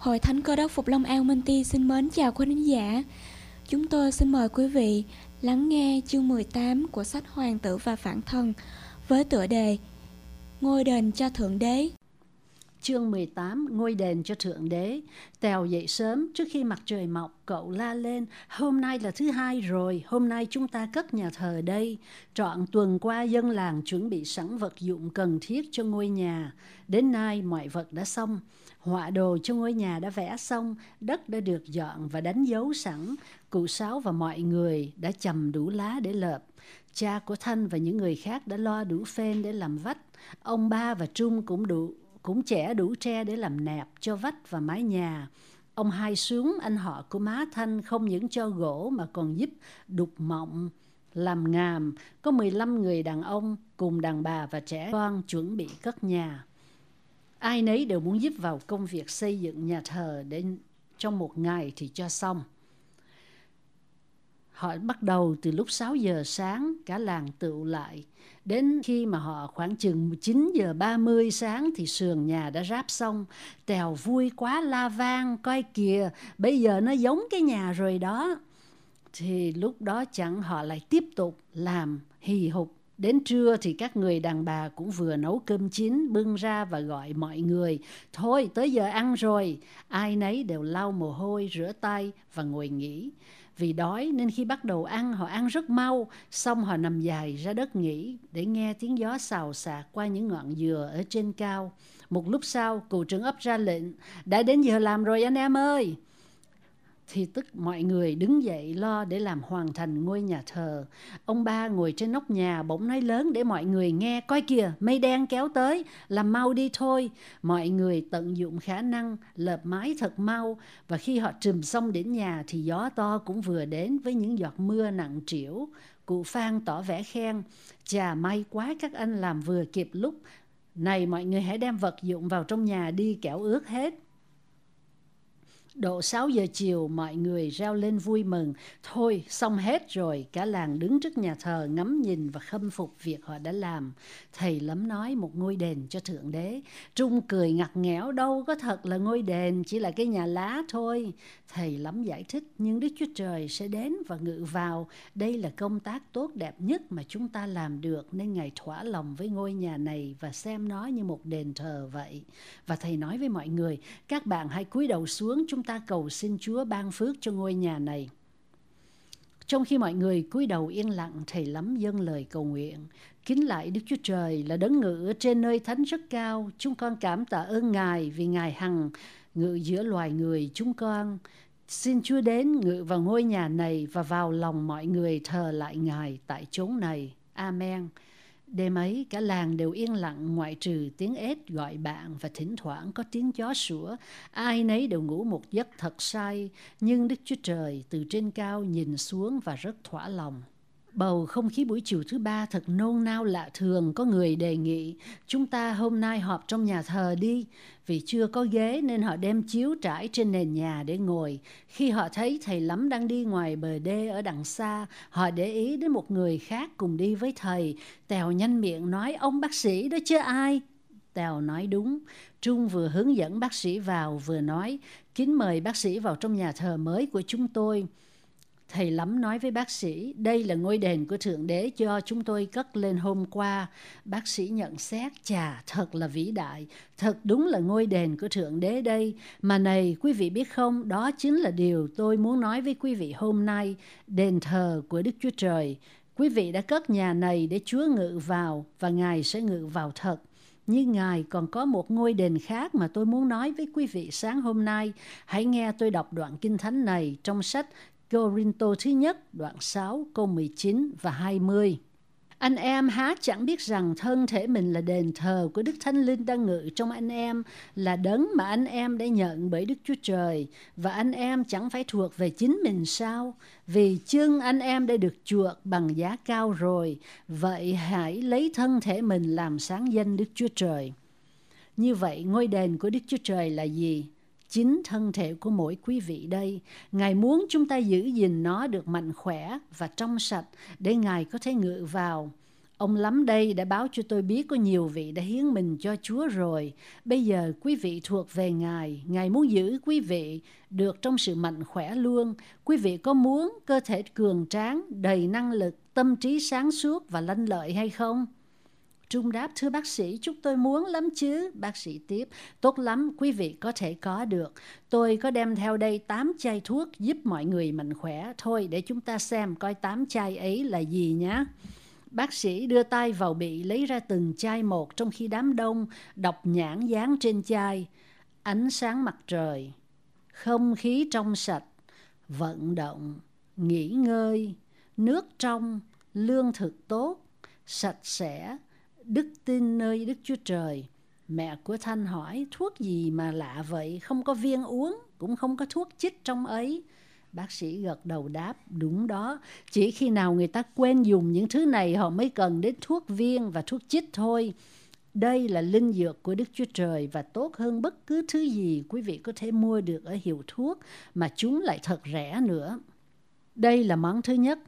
Hội Thánh Cơ Đốc Phục Long Eo Minh Ti xin mến chào quý khán giả. Chúng tôi xin mời quý vị lắng nghe chương 18 của sách Hoàng Tử và Phản Thần với tựa đề Ngôi Đền Cho Thượng Đế. Chương 18, Ngôi Đền Cho Thượng Đế. Tèo dậy sớm, trước khi mặt trời mọc, cậu la lên: "Hôm nay là thứ hai rồi, hôm nay chúng ta cất nhà thờ đây." Trọn tuần qua, dân làng chuẩn bị sẵn vật dụng cần thiết cho ngôi nhà. Đến nay, mọi vật đã xong. Họa đồ cho ngôi nhà đã vẽ xong, đất đã được dọn và đánh dấu sẵn. Cụ Sáu và mọi người đã chầm đủ lá để lợp. Cha của Thanh và những người khác đã lo đủ phên để làm vách. Ông Ba và Trung cũng chẻ đủ tre để làm nẹp cho vách và mái nhà. Ông Hai Sướng, anh họ của má Thanh, không những cho gỗ mà còn giúp đục mộng, làm ngàm. Có 15 người đàn ông cùng đàn bà và trẻ con chuẩn bị cất nhà. Ai nấy đều muốn giúp vào công việc xây dựng nhà thờ để trong một ngày thì cho xong. Họ bắt đầu từ lúc 6 giờ sáng, cả làng tụ lại. Đến khi mà họ khoảng chừng 9 giờ 30 sáng thì sườn nhà đã ráp xong. Tèo vui quá la vang: "Coi kìa, bây giờ nó giống cái nhà rồi đó." Thì lúc đó chẳng họ lại tiếp tục làm hì hục. Đến trưa thì các người đàn bà cũng vừa nấu cơm chín, bưng ra và gọi mọi người: "Thôi, tới giờ ăn rồi." Ai nấy đều lau mồ hôi, rửa tay và ngồi nghỉ. Vì đói nên khi bắt đầu ăn, họ ăn rất mau, xong họ nằm dài ra đất nghỉ để nghe tiếng gió xào xạc qua những ngọn dừa ở trên cao. Một lúc sau, cụ trưởng ấp ra lệnh: "Đã đến giờ làm rồi anh em ơi." Thì tức mọi người đứng dậy lo để làm hoàn thành ngôi nhà thờ. Ông Ba ngồi trên nóc nhà bỗng nói lớn để mọi người nghe: "Coi kìa, mây đen kéo tới, làm mau đi thôi." Mọi người tận dụng khả năng lợp mái thật mau, và khi họ trùm xong đến nhà thì gió to cũng vừa đến với những giọt mưa nặng trĩu. Cụ Phan tỏ vẻ khen: "Chà, may quá các anh làm vừa kịp lúc. Này mọi người hãy đem vật dụng vào trong nhà đi, kẻo ướt hết." Độ 6 giờ chiều, mọi người reo lên vui mừng: "Thôi, xong hết rồi." Cả làng đứng trước nhà thờ ngắm nhìn và khâm phục việc họ đã làm. Thầy Lắm nói: "Một ngôi đền cho Thượng Đế." Trung cười ngặt nghẽo: "Đâu có thật là ngôi đền, chỉ là cái nhà lá thôi." Thầy Lắm giải thích: "Nhưng Đức Chúa Trời sẽ đến và ngự vào. Đây là công tác tốt đẹp nhất mà chúng ta làm được, nên Ngài thỏa lòng với ngôi nhà này và xem nó như một đền thờ vậy." Và thầy nói với mọi người: "Các bạn hãy cúi đầu xuống, chúng ta cầu xin Chúa ban phước cho ngôi nhà này." Trong khi mọi người cúi đầu yên lặng, thầy Lắm dâng lời cầu nguyện: "Kính lạy Đức Chúa Trời là đấng ngự trên nơi thánh rất cao. Chúng con cảm tạ ơn Ngài vì Ngài hằng ngự giữa loài người chúng con. Xin Chúa đến ngự vào ngôi nhà này và vào lòng mọi người thờ lại Ngài tại chốn này. Amen." Đêm ấy, cả làng đều yên lặng, ngoại trừ tiếng ếch gọi bạn và thỉnh thoảng có tiếng chó sủa. Ai nấy đều ngủ một giấc thật say, nhưng Đức Chúa Trời từ trên cao nhìn xuống và rất thỏa lòng. Bầu không khí buổi chiều thứ ba thật nôn nao lạ thường. Có người đề nghị: "Chúng ta hôm nay họp trong nhà thờ đi." Vì chưa có ghế nên họ đem chiếu trải trên nền nhà để ngồi. Khi họ thấy thầy Lắm đang đi ngoài bờ đê ở đằng xa, họ để ý đến một người khác cùng đi với thầy. Tèo nhanh miệng nói: "Ông bác sĩ đó chứ ai?" Tèo nói: "Đúng." Trung vừa hướng dẫn bác sĩ vào vừa nói: "Kính mời bác sĩ vào trong nhà thờ mới của chúng tôi." Thầy Lắm nói với bác sĩ: "Đây là ngôi đền của Thượng Đế do chúng tôi cất lên hôm qua." Bác sĩ nhận xét: "Chà, thật là vĩ đại, thật đúng là ngôi đền của Thượng Đế đây. Mà này, quý vị biết không, đó chính là điều tôi muốn nói với quý vị hôm nay, đền thờ của Đức Chúa Trời. Quý vị đã cất nhà này để Chúa ngự vào, và Ngài sẽ ngự vào thật. Nhưng Ngài còn có một ngôi đền khác mà tôi muốn nói với quý vị sáng hôm nay. Hãy nghe tôi đọc đoạn Kinh Thánh này trong sách Cô Rinh Thứ Nhất, đoạn 6, câu 19 và 20. "Anh em há chẳng biết rằng thân thể mình là đền thờ của Đức Thánh Linh đang ngự trong anh em, là đấng mà anh em đã nhận bởi Đức Chúa Trời, và anh em chẳng phải thuộc về chính mình sao? Vì chưng anh em đã được chuộc bằng giá cao rồi, vậy hãy lấy thân thể mình làm sáng danh Đức Chúa Trời." Như vậy, ngôi đền của Đức Chúa Trời là gì? Chính thân thể của mỗi quý vị đây. Ngài muốn chúng ta giữ gìn nó được mạnh khỏe và trong sạch để Ngài có thể ngự vào. Ông lắm đây đã báo cho tôi biết có nhiều vị đã hiến mình cho Chúa rồi. Bây giờ quý vị thuộc về Ngài. Ngài muốn giữ quý vị được trong sự mạnh khỏe luôn. Quý vị có muốn cơ thể cường tráng, đầy năng lực, tâm trí sáng suốt và lanh lợi hay không? Trung đáp, thưa bác sĩ, chúng tôi muốn lắm chứ. Bác sĩ tiếp, tốt lắm, quý vị có thể có được. Tôi có đem theo đây 8 chai thuốc giúp mọi người mạnh khỏe. Thôi để chúng ta xem coi 8 chai ấy là gì nhé. Bác sĩ đưa tay vào bị lấy ra từng chai một, trong khi đám đông đọc nhãn dán trên chai. Ánh sáng mặt trời, không khí trong sạch, vận động, nghỉ ngơi, nước trong, lương thực tốt, sạch sẽ, đức tin nơi Đức Chúa Trời. Mẹ của Thanh hỏi, thuốc gì mà lạ vậy, không có viên uống, cũng không có thuốc chích trong ấy. Bác sĩ gật đầu đáp, đúng đó, chỉ khi nào người ta quên dùng những thứ này họ mới cần đến thuốc viên và thuốc chích thôi. Đây là linh dược của Đức Chúa Trời và tốt hơn bất cứ thứ gì quý vị có thể mua được ở hiệu thuốc, mà chúng lại thật rẻ nữa. Đây là món thứ nhất,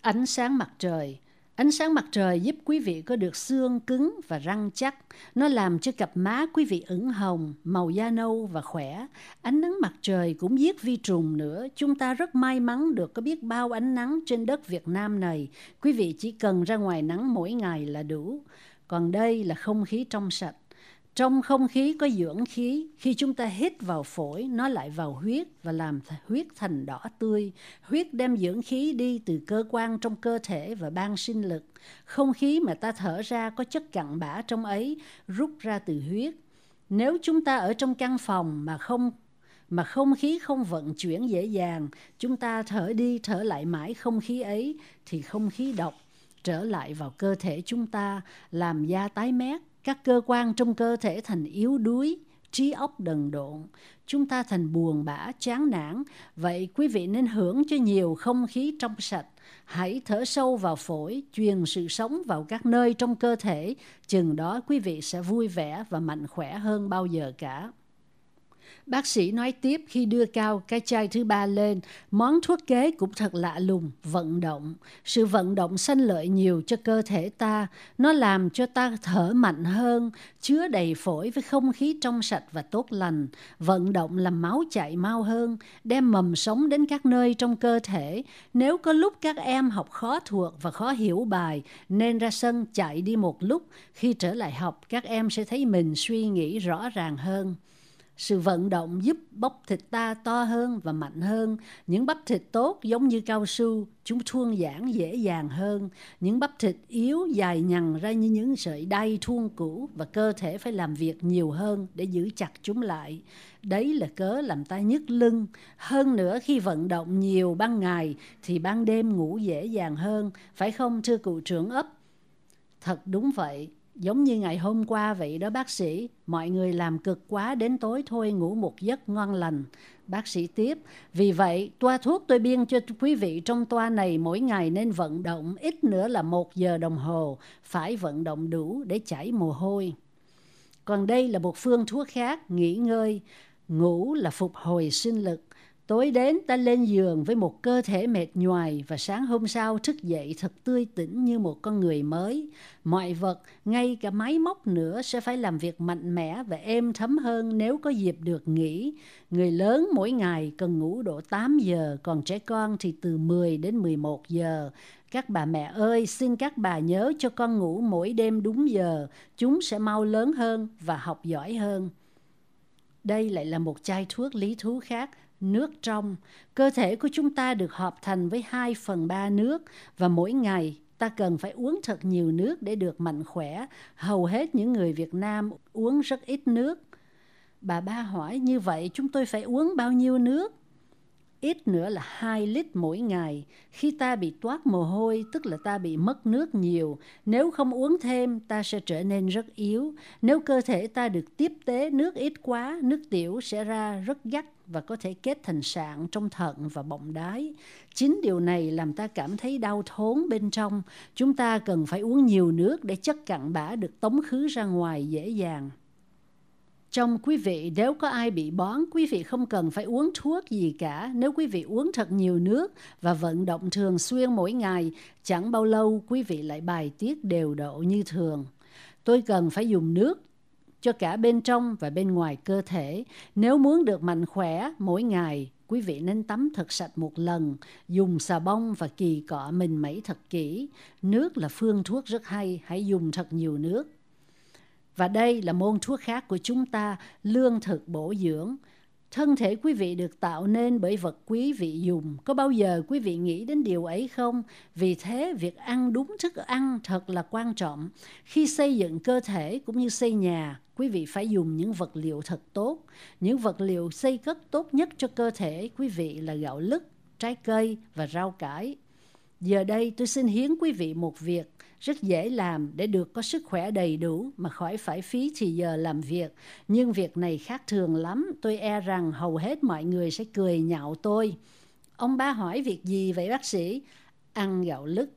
ánh sáng mặt trời. Ánh sáng mặt trời giúp quý vị có được xương cứng và răng chắc. Nó làm cho cặp má quý vị ửng hồng, màu da nâu và khỏe. Ánh nắng mặt trời cũng giết vi trùng nữa. Chúng ta rất may mắn được có biết bao ánh nắng trên đất Việt Nam này. Quý vị chỉ cần ra ngoài nắng mỗi ngày là đủ. Còn đây là không khí trong sạch. Trong không khí có dưỡng khí, khi chúng ta hít vào phổi, nó lại vào huyết và làm huyết thành đỏ tươi. Huyết đem dưỡng khí đi từ cơ quan trong cơ thể và ban sinh lực. Không khí mà ta thở ra có chất cặn bã trong ấy, rút ra từ huyết. Nếu chúng ta ở trong căn phòng mà không khí không vận chuyển dễ dàng, chúng ta thở đi thở lại mãi không khí ấy, thì không khí độc trở lại vào cơ thể chúng ta, làm da tái mét. Các cơ quan trong cơ thể thành yếu đuối, trí óc đần độn, chúng ta thành buồn bã, chán nản. Vậy quý vị nên hưởng cho nhiều không khí trong sạch. Hãy thở sâu vào phổi, truyền sự sống vào các nơi trong cơ thể. Chừng đó quý vị sẽ vui vẻ và mạnh khỏe hơn bao giờ cả. Bác sĩ nói tiếp khi đưa cao cái chai thứ ba lên, món thuốc kế cũng thật lạ lùng, vận động. Sự vận động sanh lợi nhiều cho cơ thể ta, nó làm cho ta thở mạnh hơn, chứa đầy phổi với không khí trong sạch và tốt lành. Vận động làm máu chạy mau hơn, đem mầm sống đến các nơi trong cơ thể. Nếu có lúc các em học khó thuộc và khó hiểu bài, nên ra sân chạy đi một lúc, khi trở lại học các em sẽ thấy mình suy nghĩ rõ ràng hơn. Sự vận động giúp bắp thịt ta to hơn và mạnh hơn. Những bắp thịt tốt giống như cao su, chúng thuôn giãn dễ dàng hơn. Những bắp thịt yếu dài nhằn ra như những sợi đay thuôn cũ, và cơ thể phải làm việc nhiều hơn để giữ chặt chúng lại. Đấy là cớ làm ta nhức lưng. Hơn nữa, khi vận động nhiều ban ngày thì ban đêm ngủ dễ dàng hơn, phải không thưa cụ trưởng ấp? Thật đúng vậy. Giống như ngày hôm qua vậy đó bác sĩ, mọi người làm cực quá, đến tối thôi ngủ một giấc ngon lành. Bác sĩ tiếp, vì vậy toa thuốc tôi biên cho quý vị trong toa này mỗi ngày nên vận động, ít nữa là 1 giờ đồng hồ, phải vận động đủ để chảy mồ hôi. Còn đây là một phương thuốc khác, nghỉ ngơi, ngủ là phục hồi sinh lực. Tối đến ta lên giường với một cơ thể mệt nhoài và sáng hôm sau thức dậy thật tươi tỉnh như một con người mới. Mọi vật, ngay cả máy móc nữa sẽ phải làm việc mạnh mẽ và êm thấm hơn nếu có dịp được nghỉ. Người lớn mỗi ngày cần ngủ độ 8 giờ, còn trẻ con thì từ 10 đến 11 giờ. Các bà mẹ ơi, xin các bà nhớ cho con ngủ mỗi đêm đúng giờ, chúng sẽ mau lớn hơn và học giỏi hơn. Đây lại là một chai thuốc lý thú khác. Nước trong, cơ thể của chúng ta được hợp thành với 2/3 nước và mỗi ngày ta cần phải uống thật nhiều nước để được mạnh khỏe. Hầu hết những người Việt Nam uống rất ít nước. Bà Ba hỏi, như vậy chúng tôi phải uống bao nhiêu nước? Ít nữa là 2 lít mỗi ngày. Khi ta bị toát mồ hôi, tức là ta bị mất nước nhiều. Nếu không uống thêm, ta sẽ trở nên rất yếu. Nếu cơ thể ta được tiếp tế nước ít quá, nước tiểu sẽ ra rất gắt và có thể kết thành sạn trong thận và bọng đái. Chính điều này làm ta cảm thấy đau thốn bên trong. Chúng ta cần phải uống nhiều nước để chất cặn bã được tống khứ ra ngoài dễ dàng. trong quý vị, nếu có ai bị bón, quý vị không cần phải uống thuốc gì cả. Nếu quý vị uống thật nhiều nước và vận động thường xuyên mỗi ngày, chẳng bao lâu quý vị lại bài tiết đều độ như thường. Tôi cần phải dùng nước cho cả bên trong và bên ngoài cơ thể. Nếu muốn được mạnh khỏe mỗi ngày, quý vị nên tắm thật sạch một lần, dùng xà bông và kỳ cọ mình mẩy thật kỹ. Nước là phương thuốc rất hay, hãy dùng thật nhiều nước. Và đây là môn thuốc khác của chúng ta, lương thực bổ dưỡng. Thân thể quý vị được tạo nên bởi vật quý vị dùng. Có bao giờ quý vị nghĩ đến điều ấy không? Vì thế, việc ăn đúng thức ăn thật là quan trọng. Khi xây dựng cơ thể cũng như xây nhà, quý vị phải dùng những vật liệu thật tốt. Những vật liệu xây cất tốt nhất cho cơ thể quý vị là gạo lứt, trái cây và rau cải. Giờ đây tôi xin hiến quý vị một việc rất dễ làm để được có sức khỏe đầy đủ mà khỏi phải phí thì giờ làm việc. Nhưng việc này khác thường lắm, tôi e rằng hầu hết mọi người sẽ cười nhạo tôi. Ông ba hỏi việc gì vậy bác sĩ? Ăn gạo lứt.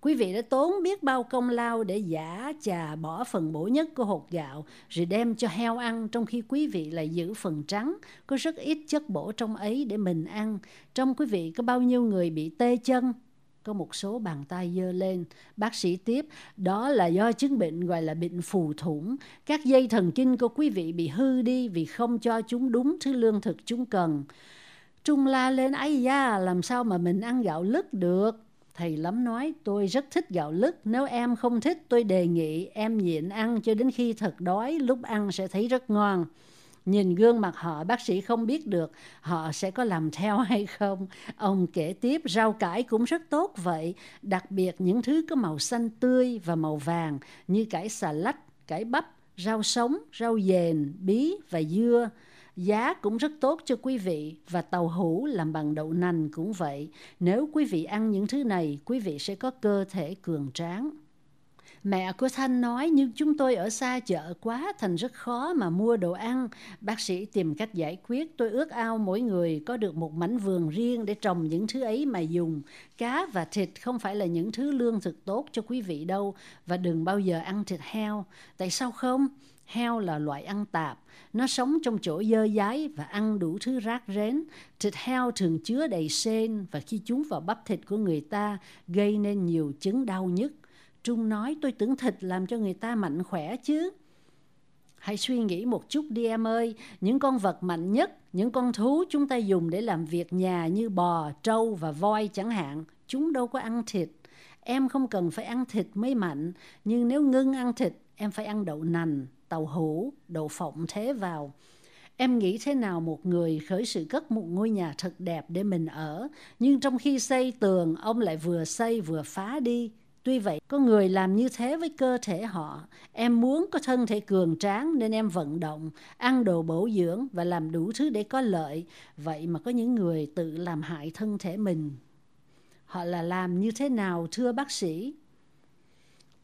Quý vị đã tốn biết bao công lao để giã chà bỏ phần bổ nhất của hột gạo rồi đem cho heo ăn, trong khi quý vị lại giữ phần trắng, có rất ít chất bổ trong ấy để mình ăn. Trong quý vị có bao nhiêu người bị tê chân? Có một số bàn tay giơ lên. Bác sĩ tiếp, đó là do chứng bệnh gọi là bệnh phù thủng. Các dây thần kinh của quý vị bị hư đi vì không cho chúng đúng thứ lương thực chúng cần. Trung la lên, ái da, làm sao mà mình ăn gạo lứt được? Thầy Lắm nói, tôi rất thích gạo lứt. Nếu em không thích, tôi đề nghị em nhịn ăn cho đến khi thật đói, lúc ăn sẽ thấy rất ngon. Nhìn gương mặt họ, bác sĩ không biết được họ sẽ có làm theo hay không. Ông kể tiếp, rau cải cũng rất tốt vậy, đặc biệt những thứ có màu xanh tươi và màu vàng như cải xà lách, cải bắp, rau sống, rau dền, bí và dưa. Giá cũng rất tốt cho quý vị, và tàu hũ làm bằng đậu nành cũng vậy. Nếu quý vị ăn những thứ này, quý vị sẽ có cơ thể cường tráng. Mẹ của Thanh nói, nhưng chúng tôi ở xa chợ quá, thành rất khó mà mua đồ ăn. Bác sĩ tìm cách giải quyết, tôi ước ao mỗi người có được một mảnh vườn riêng để trồng những thứ ấy mà dùng. Cá và thịt không phải là những thứ lương thực tốt cho quý vị đâu, và đừng bao giờ ăn thịt heo. Tại sao không? Heo là loại ăn tạp, nó sống trong chỗ dơ dái và ăn đủ thứ rác rến. Thịt heo thường chứa đầy sên, và khi chúng vào bắp thịt của người ta gây nên nhiều chứng đau nhức. Trung nói, tôi tưởng thịt làm cho người ta mạnh khỏe chứ. Hãy suy nghĩ một chút đi em ơi, những con vật mạnh nhất, những con thú chúng ta dùng để làm việc nhà như bò, trâu và voi chẳng hạn, chúng đâu có ăn thịt. Em không cần phải ăn thịt mới mạnh, nhưng nếu ngưng ăn thịt, em phải ăn đậu nành, tàu hũ, đậu phộng thế vào. Em nghĩ thế nào một người khởi sự cất một ngôi nhà thật đẹp để mình ở, nhưng trong khi xây tường, ông lại vừa xây vừa phá đi. Tuy vậy, có người làm như thế với cơ thể họ. Em muốn có thân thể cường tráng nên em vận động, ăn đồ bổ dưỡng và làm đủ thứ để có lợi. Vậy mà có những người tự làm hại thân thể mình. Họ là làm như thế nào thưa bác sĩ?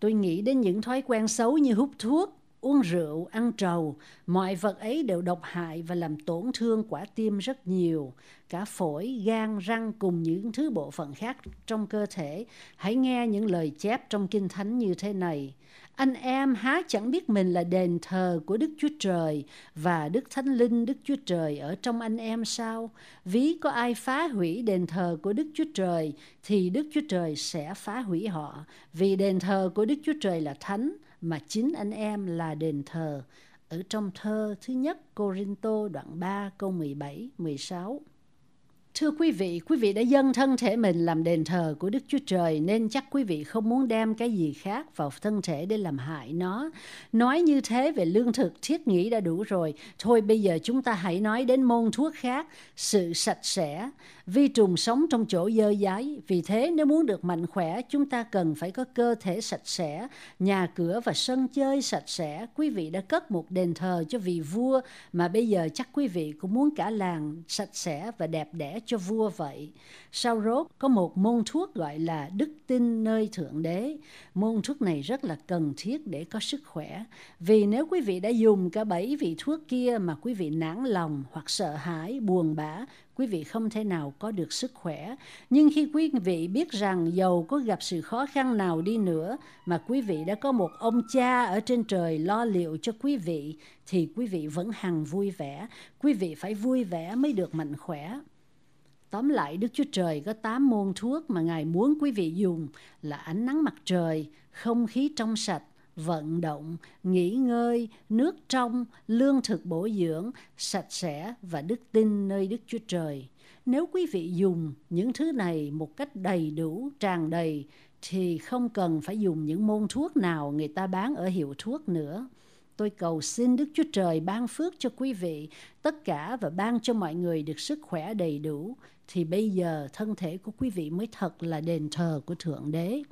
Tôi nghĩ đến những thói quen xấu như hút thuốc, uống rượu, ăn trầu. Mọi vật ấy đều độc hại và làm tổn thương quả tim rất nhiều, cả phổi, gan, răng cùng những thứ bộ phận khác trong cơ thể. Hãy nghe những lời chép trong Kinh Thánh như thế này: anh em há chẳng biết mình là đền thờ của Đức Chúa Trời và Đức Thánh Linh Đức Chúa Trời ở trong anh em sao? Ví có ai phá hủy đền thờ của Đức Chúa Trời thì Đức Chúa Trời sẽ phá hủy họ, vì đền thờ của Đức Chúa Trời là thánh, mà chính anh em là đền thờ. Ở trong thơ thứ nhất Cô-rinh-tô đoạn 3 câu 17-16. Thưa quý vị đã dâng thân thể mình làm đền thờ của Đức Chúa Trời, nên chắc quý vị không muốn đem cái gì khác vào thân thể để làm hại nó. Nói như thế về lương thực thiết nghĩ đã đủ rồi. Thôi bây giờ chúng ta hãy nói đến môn thuốc khác, sự sạch sẽ. Vi trùng sống trong chỗ dơ dái, vì thế nếu muốn được mạnh khỏe, chúng ta cần phải có cơ thể sạch sẽ, nhà cửa và sân chơi sạch sẽ. Quý vị đã cất một đền thờ cho vị vua, mà bây giờ chắc quý vị cũng muốn cả làng sạch sẽ và đẹp đẽ cho vua vậy. Sau rốt, có một môn thuốc gọi là đức tin nơi Thượng Đế. Môn thuốc này rất là cần thiết để có sức khỏe, vì nếu quý vị đã dùng cả 7 vị thuốc kia mà quý vị nản lòng hoặc sợ hãi, buồn bã, quý vị không thể nào có được sức khỏe. Nhưng khi quý vị biết rằng dầu có gặp sự khó khăn nào đi nữa mà quý vị đã có một ông cha ở trên trời lo liệu cho quý vị, thì quý vị vẫn hằng vui vẻ. Quý vị phải vui vẻ mới được mạnh khỏe. Tóm lại, Đức Chúa Trời có 8 môn thuốc mà Ngài muốn quý vị dùng là ánh nắng mặt trời, không khí trong sạch, vận động, nghỉ ngơi, nước trong, lương thực bổ dưỡng, sạch sẽ và đức tin nơi Đức Chúa Trời. Nếu quý vị dùng những thứ này một cách đầy đủ, tràn đầy, thì không cần phải dùng những môn thuốc nào người ta bán ở hiệu thuốc nữa. Tôi cầu xin Đức Chúa Trời ban phước cho quý vị tất cả và ban cho mọi người được sức khỏe đầy đủ, thì bây giờ thân thể của quý vị mới thật là đền thờ của Thượng Đế.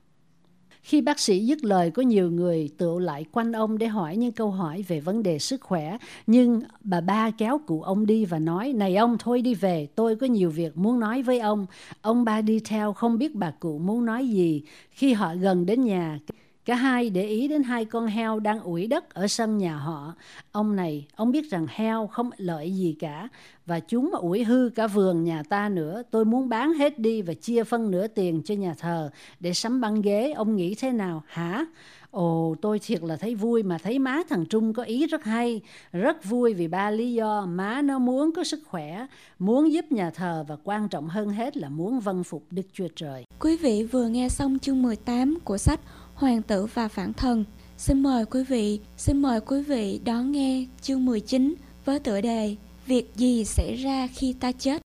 Khi bác sĩ dứt lời, có nhiều người tụ lại quanh ông để hỏi những câu hỏi về vấn đề sức khỏe. Nhưng bà ba kéo cụ ông đi và nói, này ông, thôi đi về, tôi có nhiều việc muốn nói với ông. Ông ba đi theo, không biết bà cụ muốn nói gì. Khi họ gần đến nhà, cả hai để ý đến hai con heo đang ủi đất ở sân nhà họ. Ông này, ông biết rằng heo không lợi gì cả, và chúng mà ủi hư cả vườn nhà ta nữa. Tôi muốn bán hết đi và chia phân nửa tiền cho nhà thờ để sắm băng ghế. Ông nghĩ thế nào hả? Ồ, tôi thiệt là thấy vui mà thấy má thằng Trung có ý rất hay. Rất vui vì ba lý do: má nó muốn có sức khỏe, muốn giúp nhà thờ và quan trọng hơn hết là muốn vâng phục Đức Chúa Trời. Quý vị vừa nghe xong chương 18 của sách Hoàng Tử và Phản Thần. Xin mời quý vị đón nghe chương 19 với tựa đề Việc gì xảy ra khi ta chết?